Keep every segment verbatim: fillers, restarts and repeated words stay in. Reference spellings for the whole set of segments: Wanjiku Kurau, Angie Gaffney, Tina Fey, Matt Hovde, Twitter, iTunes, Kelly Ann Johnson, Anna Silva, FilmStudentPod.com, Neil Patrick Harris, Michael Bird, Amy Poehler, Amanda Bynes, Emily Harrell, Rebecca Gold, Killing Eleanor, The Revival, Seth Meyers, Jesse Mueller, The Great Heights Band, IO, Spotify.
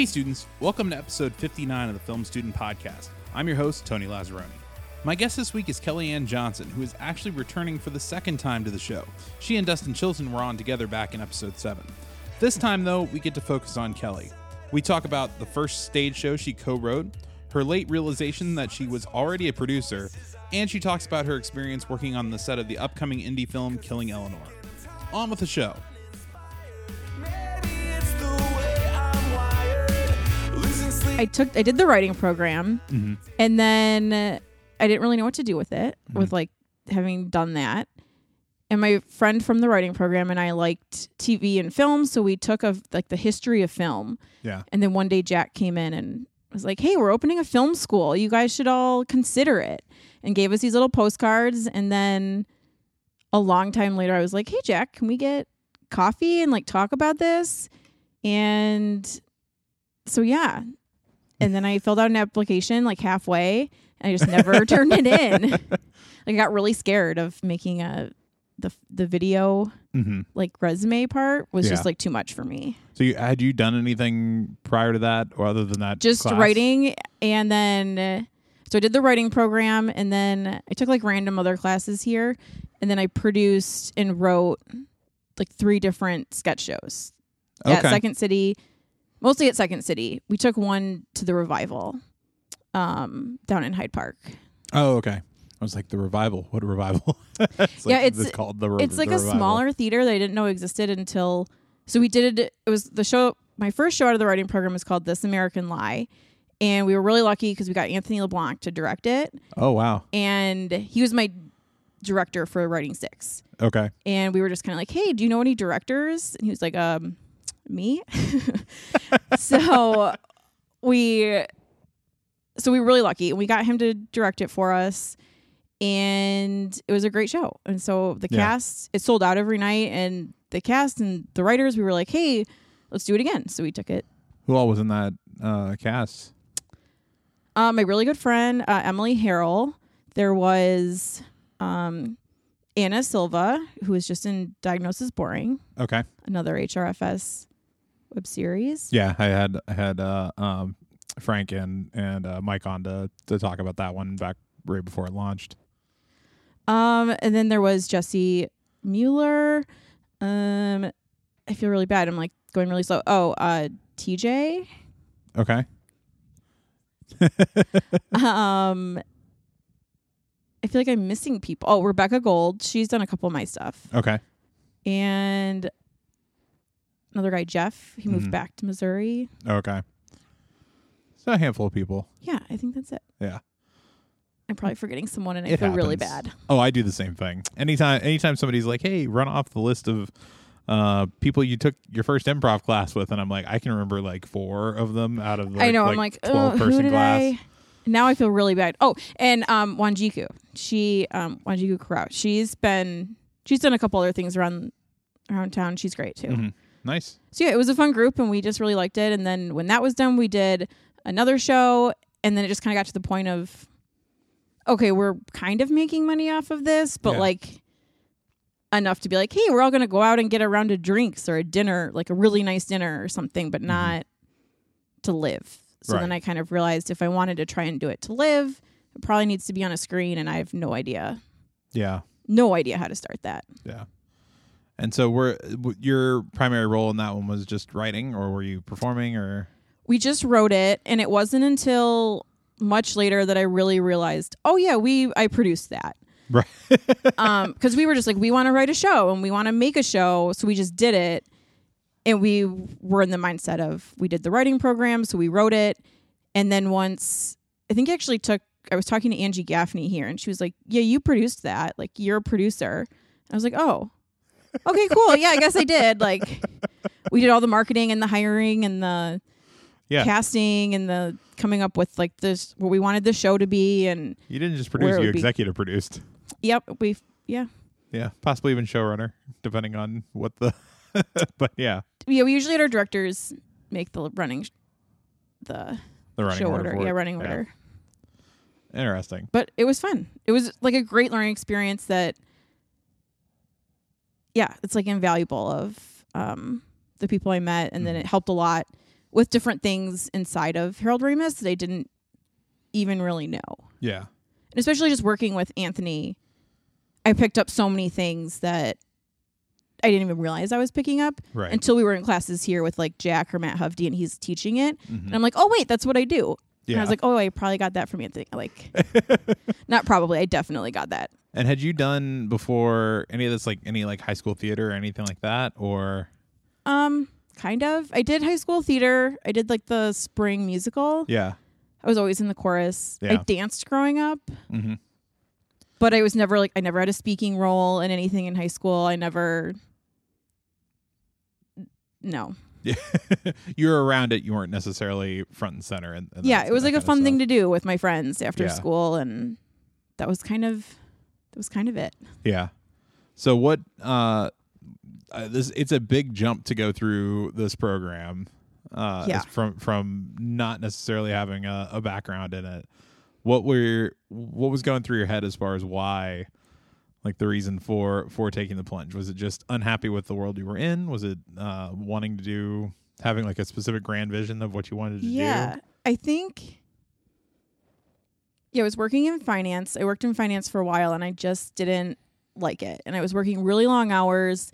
Hey students, welcome to episode fifty-nine of the Film Student Podcast. I'm your host, Tony Lazzeroni. My guest this week is Kelly Ann Johnson, who is actually returning for the second time to the show. She and Dustin Chilton were on together back in episode seven. This time, though, we get to focus on Kelly. We talk about the first stage show she co-wrote, her late realization that she was already a producer, and she talks about her experience working on the set of the upcoming indie film Killing Eleanor. On with the show. I took, I did the writing program, mm-hmm. and then uh, I didn't really know what to do with it, mm-hmm. with like having done that. And my friend from the writing program and I liked T V and film, so we took a, like the history of film. Yeah. And then one day Jack came in and was like, "Hey, we're opening a film school. You guys should all consider it." And gave us these little postcards. And then a long time later, I was like, "Hey, Jack, can we get coffee and like talk about this?" And so yeah. And then I filled out an application like halfway, and I just never turned it in. I got really scared of making a the the video mm-hmm. like resume part was yeah. just like too much for me. So you, had you done anything prior to that, or other than that? Just class? Writing, and then so I did the writing program, and then I took like random other classes here, and then I produced and wrote like three different sketch shows okay. at Second City. Mostly at Second City. We took one to the Revival um, down in Hyde Park. Oh, okay. I was like, the Revival. What a Revival. it's yeah, like, it's, it's called the Revival. It's like a Revival. Smaller theater that I didn't know existed until. So we did it. It was the show. My first show out of the writing program was called This American Lie. And we were really lucky because we got Anthony LeBlanc to direct it. Oh, wow. And he was my director for Writing Six. Okay. And we were just kind of like, "Hey, do you know any directors?" And he was like, um... me so we so we were really lucky, and we got him to direct it for us, and it was a great show. And so the yeah. cast, it sold out every night, and the cast and the writers, we were like, "Hey, let's do it again." So we took it. Who all was in that uh cast? Um my really good friend uh, Emily Harrell. There was um Anna Silva, who was just in Diagnosis Boring. Okay. Another H R F S web series. Yeah, I had I had uh, um, Frank and and uh, Mike on to, to talk about that one back right before it launched. Um, and then there was Jesse Mueller. Um, I feel really bad. I'm like going really slow. Oh, uh, T J. Okay. um. I feel like I'm missing people. Oh, Rebecca Gold. She's done a couple of my stuff. Okay. And another guy, Jeff. He moved mm-hmm. back to Missouri. Okay. It's a handful of people. Yeah, I think that's it. Yeah. I'm probably forgetting someone, and I it feel happens. really bad. Oh, I do the same thing. Anytime anytime somebody's like, "Hey, run off the list of uh, people you took your first improv class with," and I'm like, I can remember like four of them out of like, I know. Like I'm like, twelve oh, person who did class. I... Now I feel really bad. Oh, and um, Wanjiku. She, um, Wanjiku Kurau. She's been, she's done a couple other things around around town. She's great too. Mm-hmm. Nice. So yeah, it was a fun group, and we just really liked it. And then when that was done, we did another show, and then it just kind of got to the point of, okay, we're kind of making money off of this, but yeah. like enough to be like, "Hey, we're all going to go out and get a round of drinks or a dinner, like a really nice dinner or something," but mm-hmm. not to live. So right. then I kind of realized if I wanted to try and do it to live, it probably needs to be on a screen, and I have no idea. Yeah. No idea how to start that. Yeah. And so we're your primary role in that one was just writing, or were you performing, or? We just wrote it, and it wasn't until much later that I really realized, oh yeah, we I produced that. Right. um, because we were just like, we want to write a show, and we want to make a show, so we just did it. And we were in the mindset of, we did the writing program, so we wrote it. And then once, I think it actually took, I was talking to Angie Gaffney here, and she was like, "Yeah, you produced that. Like, you're a producer." And I was like, "Oh, okay, cool. Yeah, I guess I did." Like, we did all the marketing and the hiring and the yeah. casting and the coming up with, like, this, what we wanted the show to be. And you didn't just produce, you executive be. produced. Yep. we Yeah. Yeah. Possibly even showrunner, depending on what the... but yeah. Yeah, we usually had our directors make the running sh- the, the running show order. order. Yeah, running yeah. order. Interesting. But it was fun. It was like a great learning experience that yeah, it's like invaluable of um, the people I met, and mm-hmm. then it helped a lot with different things inside of Harold Ramis that I didn't even really know. Yeah. And especially just working with Anthony, I picked up so many things that I didn't even realize I was picking up right. until we were in classes here with like Jack or Matt Hovde and he's teaching it. Mm-hmm. And I'm like, oh wait, that's what I do. Yeah. And I was like, oh, I probably got that from Anthony. Like, not probably, I definitely got that. And had you done before any of this, like any like high school theater or anything like that, or? Um, kind of. I did high school theater. I did like the spring musical. Yeah. I was always in the chorus. Yeah. I danced growing up, mm-hmm. but I was never like, I never had a speaking role in anything in high school. I never. No. Yeah. You were around it. You weren't necessarily front and center. And, and yeah, it was like a fun thing to do with my friends after yeah. school. And that was kind of, that was kind of it. Yeah. So what, uh, uh, this, it's a big jump to go through this program, uh, yeah. from, from not necessarily having a, a background in it. What were, what was going through your head as far as why, like the reason for, for taking the plunge? Was it just unhappy with the world you were in? Was it uh, wanting to do, having like a specific grand vision of what you wanted to yeah, do? Yeah, I think, yeah, I was working in finance. I worked in finance for a while and I just didn't like it. And I was working really long hours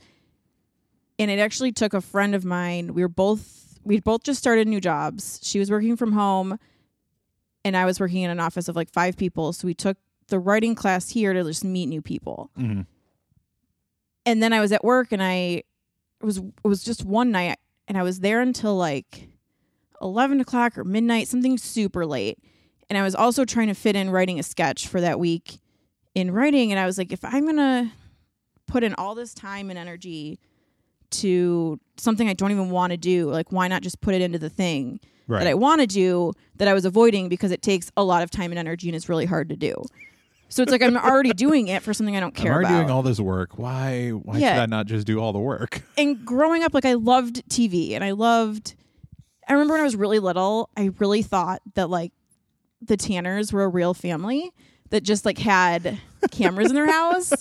and it actually took a friend of mine. We were both, we'd both just started new jobs. She was working from home and I was working in an office of like five people. So we took the writing class here to just meet new people. Mm-hmm. And then I was at work and I was, it was just one night and I was there until like eleven o'clock or midnight, something super late. And I was also trying to fit in writing a sketch for that week in writing. And I was like, if I'm going to put in all this time and energy to something I don't even want to do, like why not just put it into the thing right. that I want to do that I was avoiding because it takes a lot of time and energy and it's really hard to do. So it's like I'm already doing it for something I don't care I'm already about. Doing all this work. Why? Why yeah. should I not just do all the work? And growing up, like I loved T V, and I loved. I remember when I was really little, I really thought that like the Tanners were a real family that just like had cameras in their house,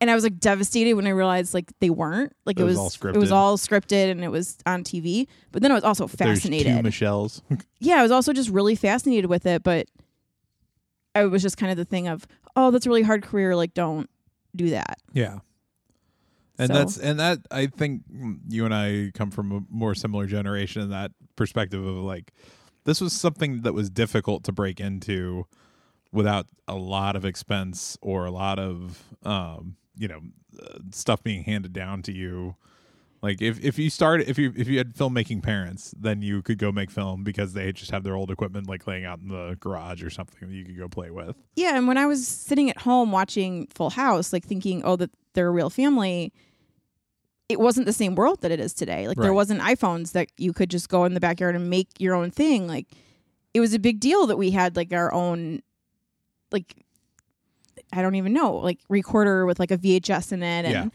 and I was like devastated when I realized like they weren't. Like it, it was, was all scripted. It was all scripted, and it was on T V. But then I was also but fascinated. There's two Michelles. Yeah, I was also just really fascinated with it, but. I was just kind of the thing of, oh, that's a really hard career. Like, don't do that. Yeah. And so. that's, and that, I think you and I come from a more similar generation in that perspective of like, this was something that was difficult to break into without a lot of expense or a lot of, um, you know, uh, stuff being handed down to you. Like if, if you started, if you, if you had filmmaking parents, then you could go make film because they just have their old equipment like laying out in the garage or something that you could go play with. Yeah. And when I was sitting at home watching Full House, like thinking, oh, that they're a real family. It wasn't the same world that it is today. Like right. there wasn't iPhones that you could just go in the backyard and make your own thing. Like it was a big deal that we had like our own, like, I don't even know, like recorder with like a V H S in it. And yeah.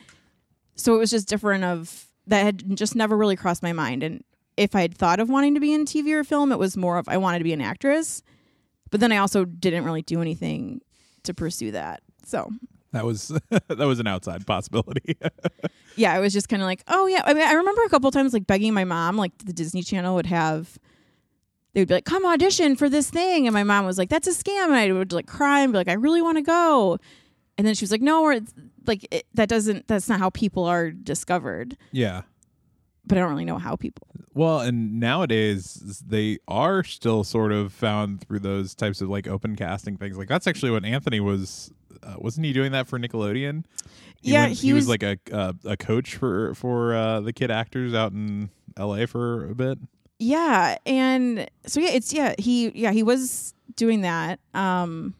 so it was just different of, that had just never really crossed my mind. And if I had thought of wanting to be in T V or film, it was more of I wanted to be an actress. But then I also didn't really do anything to pursue that. So that was that was an outside possibility. Yeah, I was just kind of like, oh, yeah. I mean, I remember a couple times like begging my mom, like the Disney Channel would have, they would be like, come audition for this thing. And my mom was like, that's a scam. And I would like cry and be like, I really want to go. And then she was like, no, we're like, it, that doesn't, that's not how people are discovered. Yeah. But I don't really know how people. Well, and nowadays they are still sort of found through those types of like open casting things. Like that's actually what Anthony was, uh, wasn't he doing that for Nickelodeon? He yeah. Went, he, he was, was like a, uh, a coach for, for uh, the kid actors out in L A for a bit. Yeah. And so, yeah, it's, yeah, he, yeah, he was doing that. Um,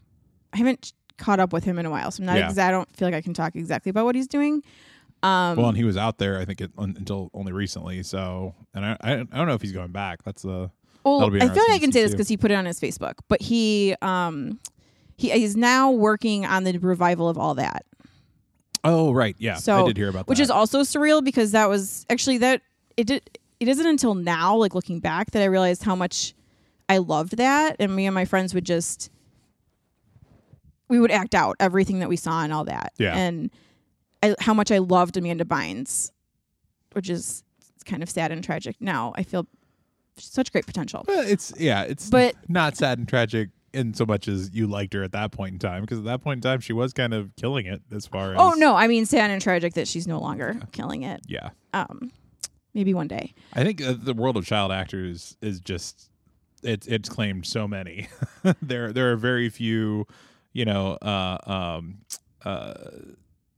I haven't caught up with him in a while, so I'm not yeah. ex- I don't feel like I can talk exactly about what he's doing. Um, well, and he was out there, I think, it, un- until only recently. So, and I, I, I don't know if he's going back. That's a. Well, I feel like I can say this because he put it on his Facebook. But he, um, he is now working on the revival of All That. Oh right, yeah, so, I did hear about that, which is also surreal because that was actually that it did. It isn't until now, like looking back, that I realized how much I loved that, and me and my friends would just. We would act out everything that we saw and all that. Yeah. And I, how much I loved Amanda Bynes, which is kind of sad and tragic now. I feel such great potential. Well, it's yeah, it's but, not sad and tragic in so much as you liked her at that point in time, because at that point in time she was kind of killing it as far as. Oh no, I mean sad and tragic that she's no longer yeah. killing it. Yeah. Um, maybe one day. I think uh, the world of child actors is just it's it's claimed so many. there there are very few, you know. Uh, um, uh,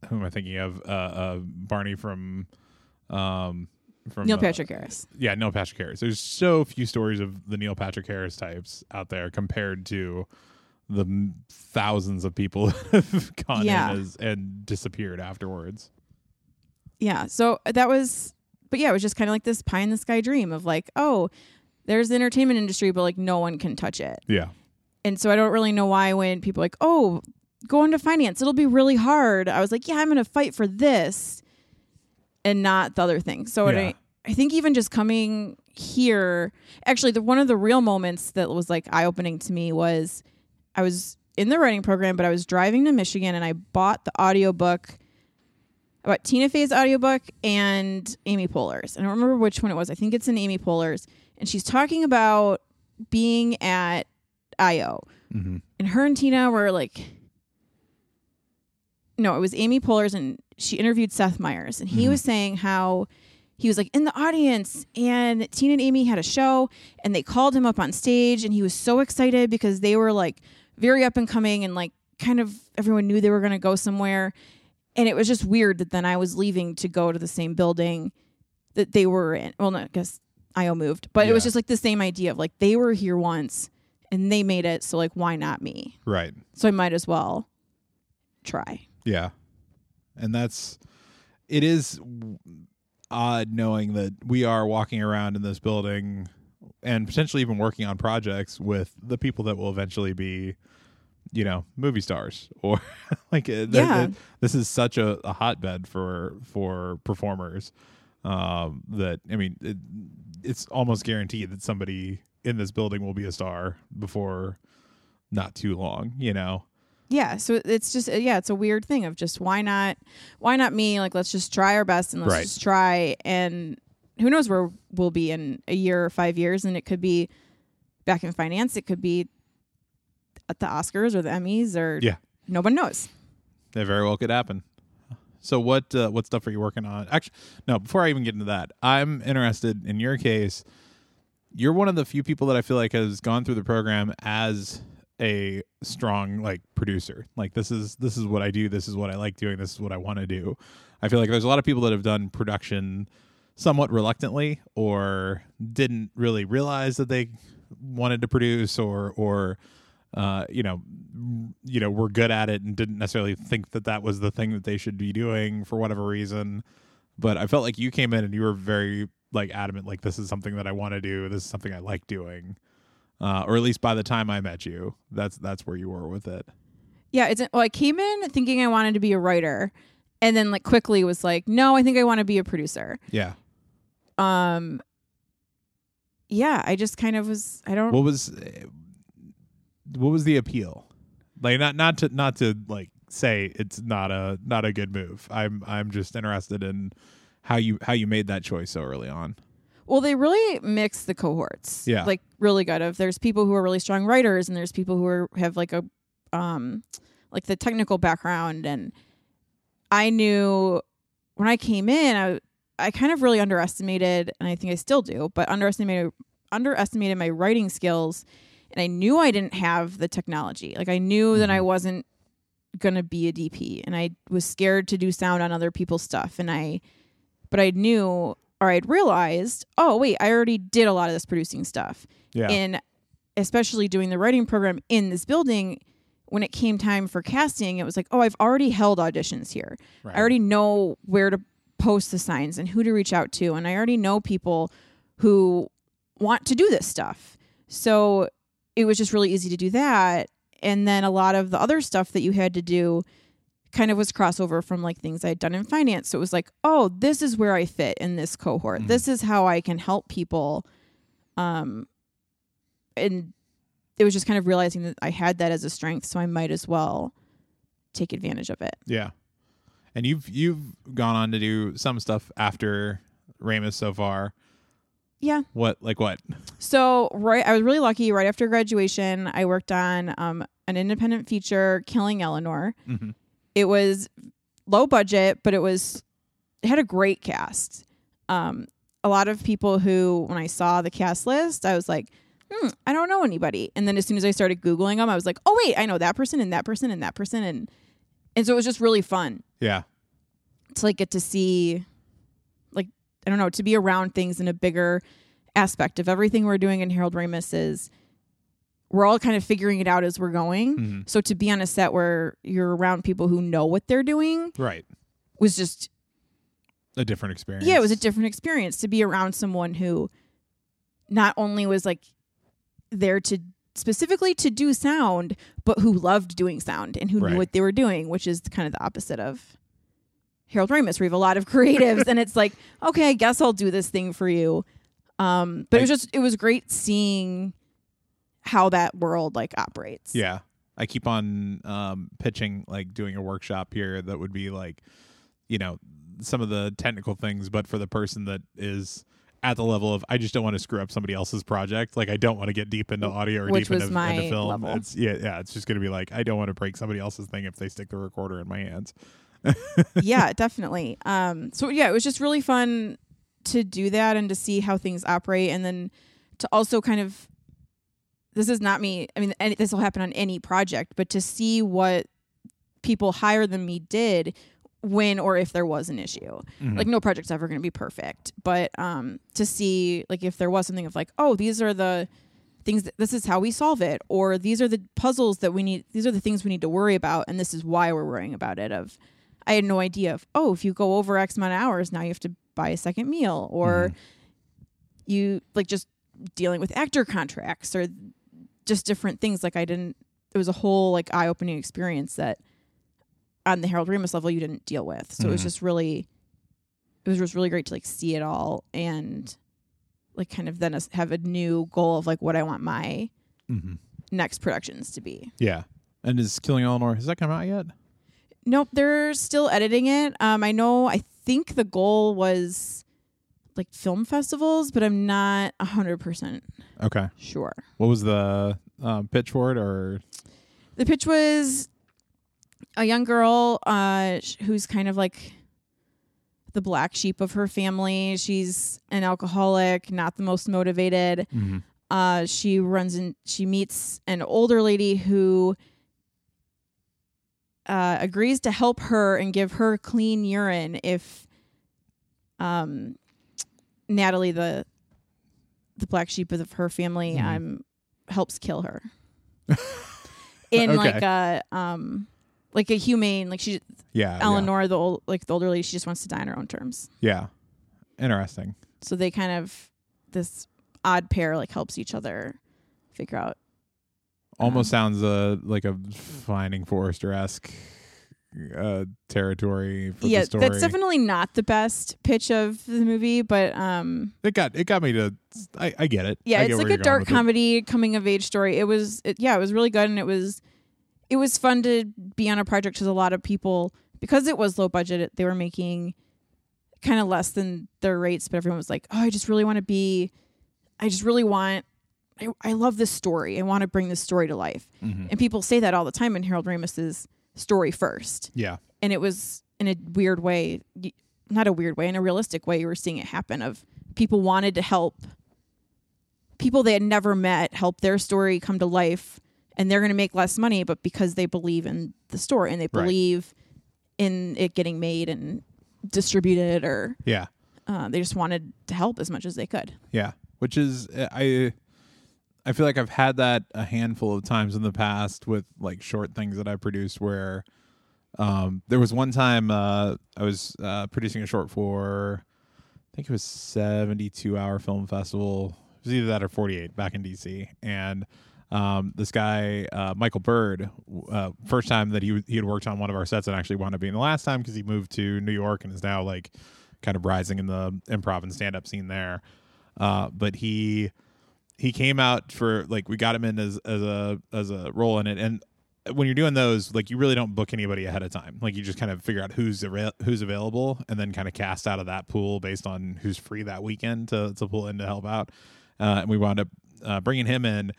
who am I thinking of? Uh, uh, Barney from. Um, From, Neil Patrick uh, Harris. Yeah, Neil Patrick Harris. There's so few stories of the Neil Patrick Harris types out there compared to the m- thousands of people that have gone yeah. in as, and disappeared afterwards. Yeah, so that was, but yeah, it was just kind of like this pie in the sky dream of like, oh, there's the entertainment industry, but like no one can touch it. Yeah. And so I don't really know why when people are like, oh, go into finance, it'll be really hard. I was like, yeah, I'm going to fight for this. And not the other thing. So yeah. I, I think even just coming here, actually, the one of the real moments that was like eye-opening to me was I was in the writing program, but I was driving to Michigan and I bought the audiobook. I bought Tina Fey's audiobook and Amy Poehler's. I don't remember which one it was. I think it's in Amy Poehler's. And she's talking about being at I O. Mm-hmm. And her and Tina were like... No, it was Amy Poehler's, and she interviewed Seth Meyers, and he mm-hmm. was saying how he was like in the audience, and Tina and Amy had a show, and they called him up on stage, and he was so excited because they were like very up and coming, and like kind of everyone knew they were going to go somewhere, and it was just weird that then I was leaving to go to the same building that they were in. Well, no, I guess I O moved, but yeah. It was just like the same idea of like they were here once, and they made it, so like why not me? Right. So I might as well try. Yeah. And that's, it is odd knowing that we are walking around in this building and potentially even working on projects with the people that will eventually be, you know, movie stars or like yeah. th- th- this is such a, a hotbed for, for performers um, that, I mean, it, it's almost guaranteed that somebody in this building will be a star before not too long, you know? Yeah, so it's just yeah, it's a weird thing of just why not, why not me? Like let's just try our best and let's right. just try, and who knows where we'll be in a year or five years? And it could be back in finance, it could be at the Oscars or the Emmys or yeah, no one knows. That very well could happen. So what uh, what stuff are you working on? Actually, no. Before I even get into that, I'm interested in your case. You're one of the few people that I feel like has gone through the program as a strong like producer, like this is this is what I do, this is what I like doing, this is what I want to do. I feel like there's a lot of people that have done production somewhat reluctantly or didn't really realize that they wanted to produce or or uh you know you know were good at it and didn't necessarily think that that was the thing that they should be doing for whatever reason. But I felt like you came in and you were very like adamant, like this is something that I want to do, this is something I like doing. Uh, or at least by the time I met you, that's that's where you were with it. Yeah, it's well, I came in thinking I wanted to be a writer, and then like quickly was like, no, I think I want to be a producer. Yeah. Um. Yeah, I just kind of was. I don't. What was what was the appeal? Like not not to not to like say it's not a not a good move. I'm I'm just interested in how you how you made that choice so early on. Well, they really mix the cohorts. Yeah. Like really good. Of there's people who are really strong writers and there's people who are have like a um like the technical background, and I knew when I came in I I kind of really underestimated, and I think I still do, but underestimated underestimated my writing skills, and I knew I didn't have the technology. Like I knew mm-hmm. that I wasn't going to be a D P, and I was scared to do sound on other people's stuff, and I but I knew or I'd realized, oh, wait, I already did a lot of this producing stuff. Yeah. And especially doing the writing program in this building, when it came time for casting, it was like, oh, I've already held auditions here. Right. I already know where to post the signs and who to reach out to. And I already know people who want to do this stuff. So it was just really easy to do that. And then a lot of the other stuff that you had to do kind of was crossover from like things I had done in finance. So it was like, oh, this is where I fit in this cohort. Mm-hmm. This is how I can help people. Um, and it was just kind of realizing that I had that as a strength, so I might as well take advantage of it. Yeah. And you've, you've gone on to do some stuff after Ramis so far. Yeah. What? Like what? So right, I was really lucky. Right after graduation, I worked on um, an independent feature, Killing Eleanor. Mm-hmm. It was low budget, but it was it had a great cast. Um, a lot of people who, when I saw the cast list, I was like, hmm, I don't know anybody. And then as soon as I started Googling them, I was like, oh, wait, I know that person and that person and that person. And, and so it was just really fun. Yeah. To like get to see, like, I don't know, to be around things in a bigger aspect of everything we're doing in Harold Ramis is we're all kind of figuring it out as we're going. Mm-hmm. So to be on a set where you're around people who know what they're doing. Right. Was just a different experience. Yeah, it was a different experience to be around someone who not only was like there to specifically to do sound, but who loved doing sound and who right. knew what they were doing, which is kind of the opposite of Harold Ramis. We have a lot of creatives and it's like, okay, I guess I'll do this thing for you. Um, but I, it was just, it was great seeing how that world like operates. Yeah. I keep on um, pitching, like doing a workshop here that would be like, you know, some of the technical things, but for the person that is at the level of, I just don't want to screw up somebody else's project. Like I don't want to get deep into audio or Which deep was into, my into film. Level. It's, yeah, yeah. It's just going to be like, I don't want to break somebody else's thing if they stick the recorder in my hands. Yeah, definitely. Um, so yeah, it was just really fun to do that and to see how things operate. And then to also kind of, this is not me. I mean, any, this will happen on any project, but to see what people higher than me did when or if there was an issue. Mm-hmm. Like no project's ever going to be perfect, but um to see like if there was something of like, oh, these are the things that, this is how we solve it, or these are the puzzles that we need, these are the things we need to worry about, and this is why we're worrying about it. Of I had no idea of, oh, if you go over X amount of hours, now you have to buy a second meal, or mm-hmm. you like just dealing with actor contracts or just different things. Like I didn't, it was a whole like eye-opening experience that on the Harold Ramis level you didn't deal with. So mm-hmm. it was just really, it was just really great to like see it all and like kind of then have a new goal of like what I want my mm-hmm. next productions to be. Yeah. And is Killing Eleanor, has that come out yet? Nope. They're still editing it. Um, I know, I think the goal was like film festivals, but I'm not a hundred percent. Okay. Sure. What was the um, pitch for it or? The pitch was, a young girl uh, sh- who's kind of like the black sheep of her family. She's an alcoholic, not the most motivated. Mm-hmm. Uh, she runs in, she meets an older lady who uh, agrees to help her and give her clean urine if um, Natalie, the the black sheep of her family, mm-hmm. um, helps kill her in okay. like a. Um, Like a humane, like she, yeah, Eleanor, yeah. the old, like the older lady, she just wants to die on her own terms. Yeah, interesting. So they kind of this odd pair like helps each other figure out. Almost um, sounds uh, like a Finding Forrester-esque uh, territory. For yeah, the story. That's definitely not the best pitch of the movie, but um, it got it got me to. I, I get it. Yeah, I it's like a dark comedy, it. coming of age story. It was, it, yeah, it was really good, and it was. It was fun to be on a project because a lot of people, because it was low budget, they were making kind of less than their rates, but everyone was like, oh, I just really want to be, I just really want, I, I love this story. I want to bring this story to life. Mm-hmm. And people say that all the time in Harold Ramis's story first. Yeah. And it was in a weird way, not a weird way, in a realistic way, you were seeing it happen of people wanted to help people they had never met, help their story come to life. And they're going to make less money, but because they believe in the story and they believe right. in it getting made and distributed, or yeah, uh, they just wanted to help as much as they could. Yeah, which is I, I feel like I've had that a handful of times in the past with like short things that I produced. Where um, there was one time uh, I was uh, producing a short for, I think it was seventy-two hour film festival. It was either that or forty-eight back in D C, and. Um, this guy, uh, Michael Bird, uh, first time that he w- he had worked on one of our sets and actually wound up being the last time because he moved to New York and is now like kind of rising in the improv and stand up scene there. Uh, but he he came out for like we got him in as as a as a role in it, and when you're doing those, like, you really don't book anybody ahead of time. Like, you just kind of figure out who's av- who's available and then kind of cast out of that pool based on who's free that weekend to, to pull in to help out. Uh, and we wound up uh, bringing him in.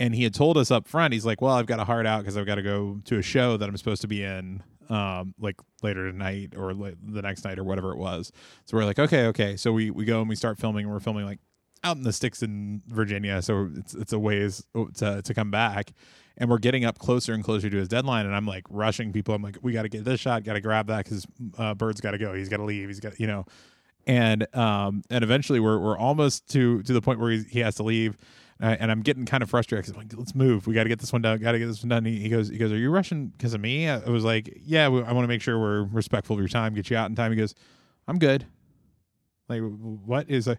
And he had told us up front, he's like, well, I've got a hard out because I've got to go to a show that I'm supposed to be in, um, like, later tonight or la- the next night or whatever it was. So we're like, okay, okay. So we, we go and we start filming, and we're filming, like, out in the sticks in Virginia. So it's it's a ways to to come back. And we're getting up closer and closer to his deadline. And I'm, like, rushing people. I'm like, we got to get this shot, got to grab that because uh, Bird's got to go. He's got to leave. He's got, you know. And um and eventually we're we're almost to to the point where he, he has to leave. Uh, and I'm getting kind of frustrated because I'm like, let's move. We got to get this one done. Got to get this one done. He, he goes, he goes, are you rushing because of me? I was like, yeah, we, I want to make sure we're respectful of your time, get you out in time. He goes, I'm good. Like, what is a,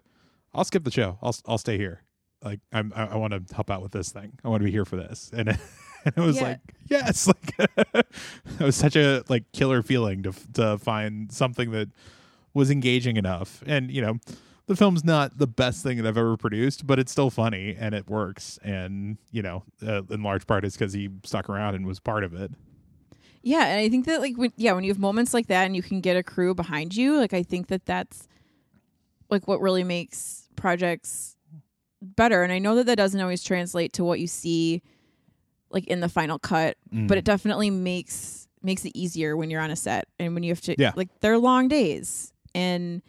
I'll skip the show. I'll I'll stay here. Like, I'm, I, I want to help out with this thing. I want to be here for this. And, and it was yeah. like, yes, like it was such a like killer feeling to to find something that was engaging enough. And, you know, the film's not the best thing that I've ever produced, but it's still funny and it works. And, you know, uh, in large part it's because he stuck around and was part of it. Yeah. And I think that like, when, yeah, when you have moments like that and you can get a crew behind you, like, I think that that's like what really makes projects better. And I know that that doesn't always translate to what you see like in the final cut, mm. but it definitely makes, makes it easier when you're on a set and when you have to, yeah. like, they're long days. And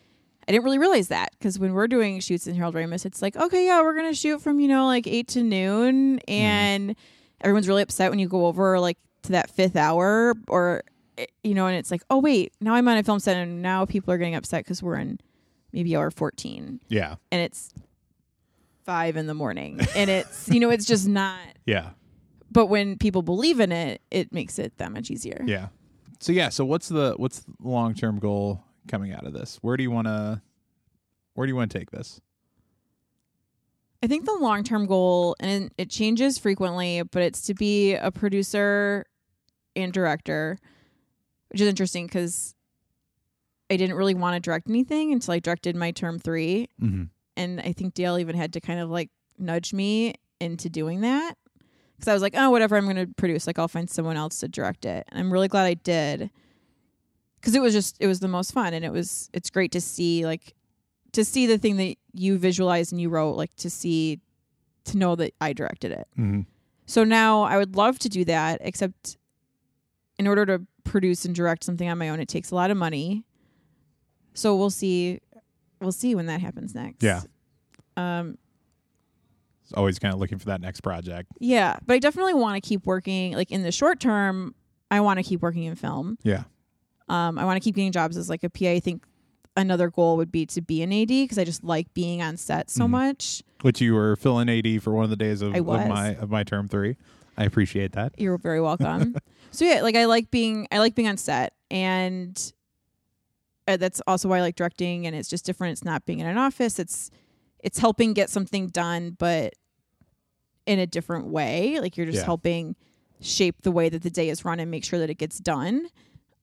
I didn't really realize that because when we're doing shoots in Harold Ramis, it's like, okay, yeah, we're going to shoot from, you know, like eight to noon. And mm. everyone's really upset when you go over like to that fifth hour or, you know, and it's like, oh, wait, now I'm on a film set and now people are getting upset because we're in maybe hour fourteen. Yeah. And it's five in the morning and it's, you know, it's just not. Yeah. But when people believe in it, it makes it that much easier. Yeah. So, yeah. So what's the what's the long-term goal coming out of this? Where do you want to where do you want to take this? I think the long-term goal, and it changes frequently, but it's to be a producer and director, which is interesting because I didn't really want to direct anything until I directed my term three. Mm-hmm. And I think Dale even had to kind of like nudge me into doing that because I was like, oh, whatever, I'm going to produce. Like, I'll find someone else to direct it. And I'm really glad I did. Because it was just, it was the most fun, and it was, it's great to see, like, to see the thing that you visualized and you wrote, like, to see, to know that I directed it. Mm-hmm. So now I would love to do that, except in order to produce and direct something on my own, it takes a lot of money. So we'll see, we'll see when that happens next. Yeah. Um. It's always kind of looking for that next project. Yeah, but I definitely want to keep working, like, in the short term, I want to keep working in film. Yeah. Um, I want to keep getting jobs as like a P A. I think another goal would be to be an A D because I just like being on set so mm-hmm. much. Which you were filling A D for one of the days of, of my of my term three. I appreciate that. You're very welcome. So yeah, like I like being I like being on set, and uh, that's also why I like directing. And it's just different. It's not being in an office. It's it's helping get something done, but in a different way. Like you're just yeah. helping shape the way that the day is run and make sure that it gets done.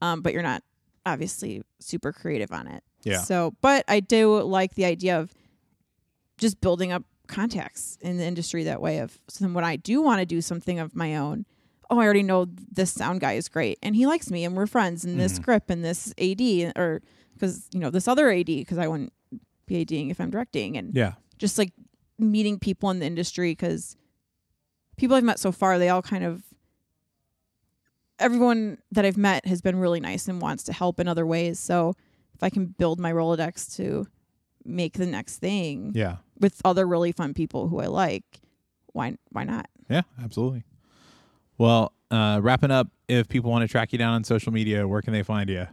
Um, but you're not obviously super creative on it. Yeah. So, but I do like the idea of just building up contacts in the industry that way of, so then when I do want to do something of my own, oh, I already know this sound guy is great and he likes me and we're friends and mm-hmm. this script and this A D or because, you know, this other A D because I wouldn't be ADing if I'm directing and yeah. just like meeting people in the industry because people I've met so far, they all kind of, everyone that I've met has been really nice and wants to help in other ways. So if I can build my Rolodex to make the next thing yeah. with other really fun people who I like, why why not? Yeah, absolutely. Well, uh, wrapping up, if people want to track you down on social media, where can they find you?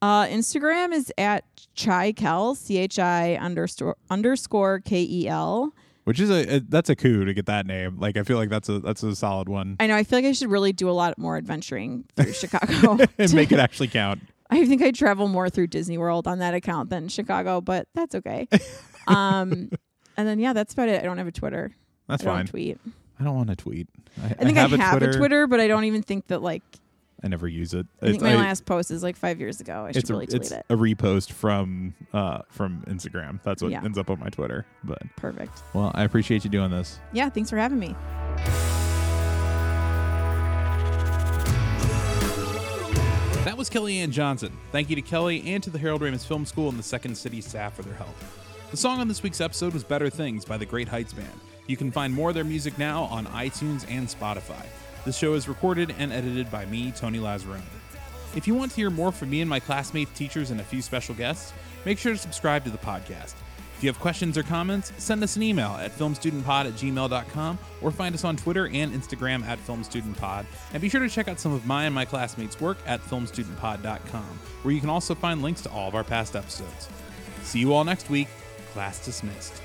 Uh, Instagram is at ChiKel, C H I underscore, underscore K E L. Which is a, a that's a coup to get that name. Like I feel like that's a that's a solid one. I know. I feel like I should really do a lot more adventuring through Chicago and make it actually count. I think I travel more through Disney World on that account than Chicago, but that's okay. um, and then yeah, that's about it. I don't have a Twitter. That's I fine. Don't tweet. I don't want to tweet. I, I think I have, I have a, Twitter. a Twitter, but I don't even think that like. I never use it. I think it's, my I, last post is like five years ago. I should really a, delete it's it. It's a repost from uh, from Instagram. That's what yeah. ends up on my Twitter. But perfect. Well, I appreciate you doing this. Yeah, thanks for having me. was Kelly Ann Johnson. Thank you to Kelly and to the Harold Ramis Film School and the Second City staff for their help. The song on this week's episode was Better Things by The Great Heights Band. You can find more of their music now on iTunes and Spotify. This show is recorded and edited by me, Tony Lazzeroni. If you want to hear more from me and my classmates, teachers, and a few special guests, make sure to subscribe to the podcast. If you have questions or comments, send us an email at filmstudentpod at gmail dot com or find us on Twitter and Instagram at filmstudentpod. And be sure to check out some of my and my classmates' work at filmstudentpod dot com, where you can also find links to all of our past episodes. See you all next week. Class dismissed.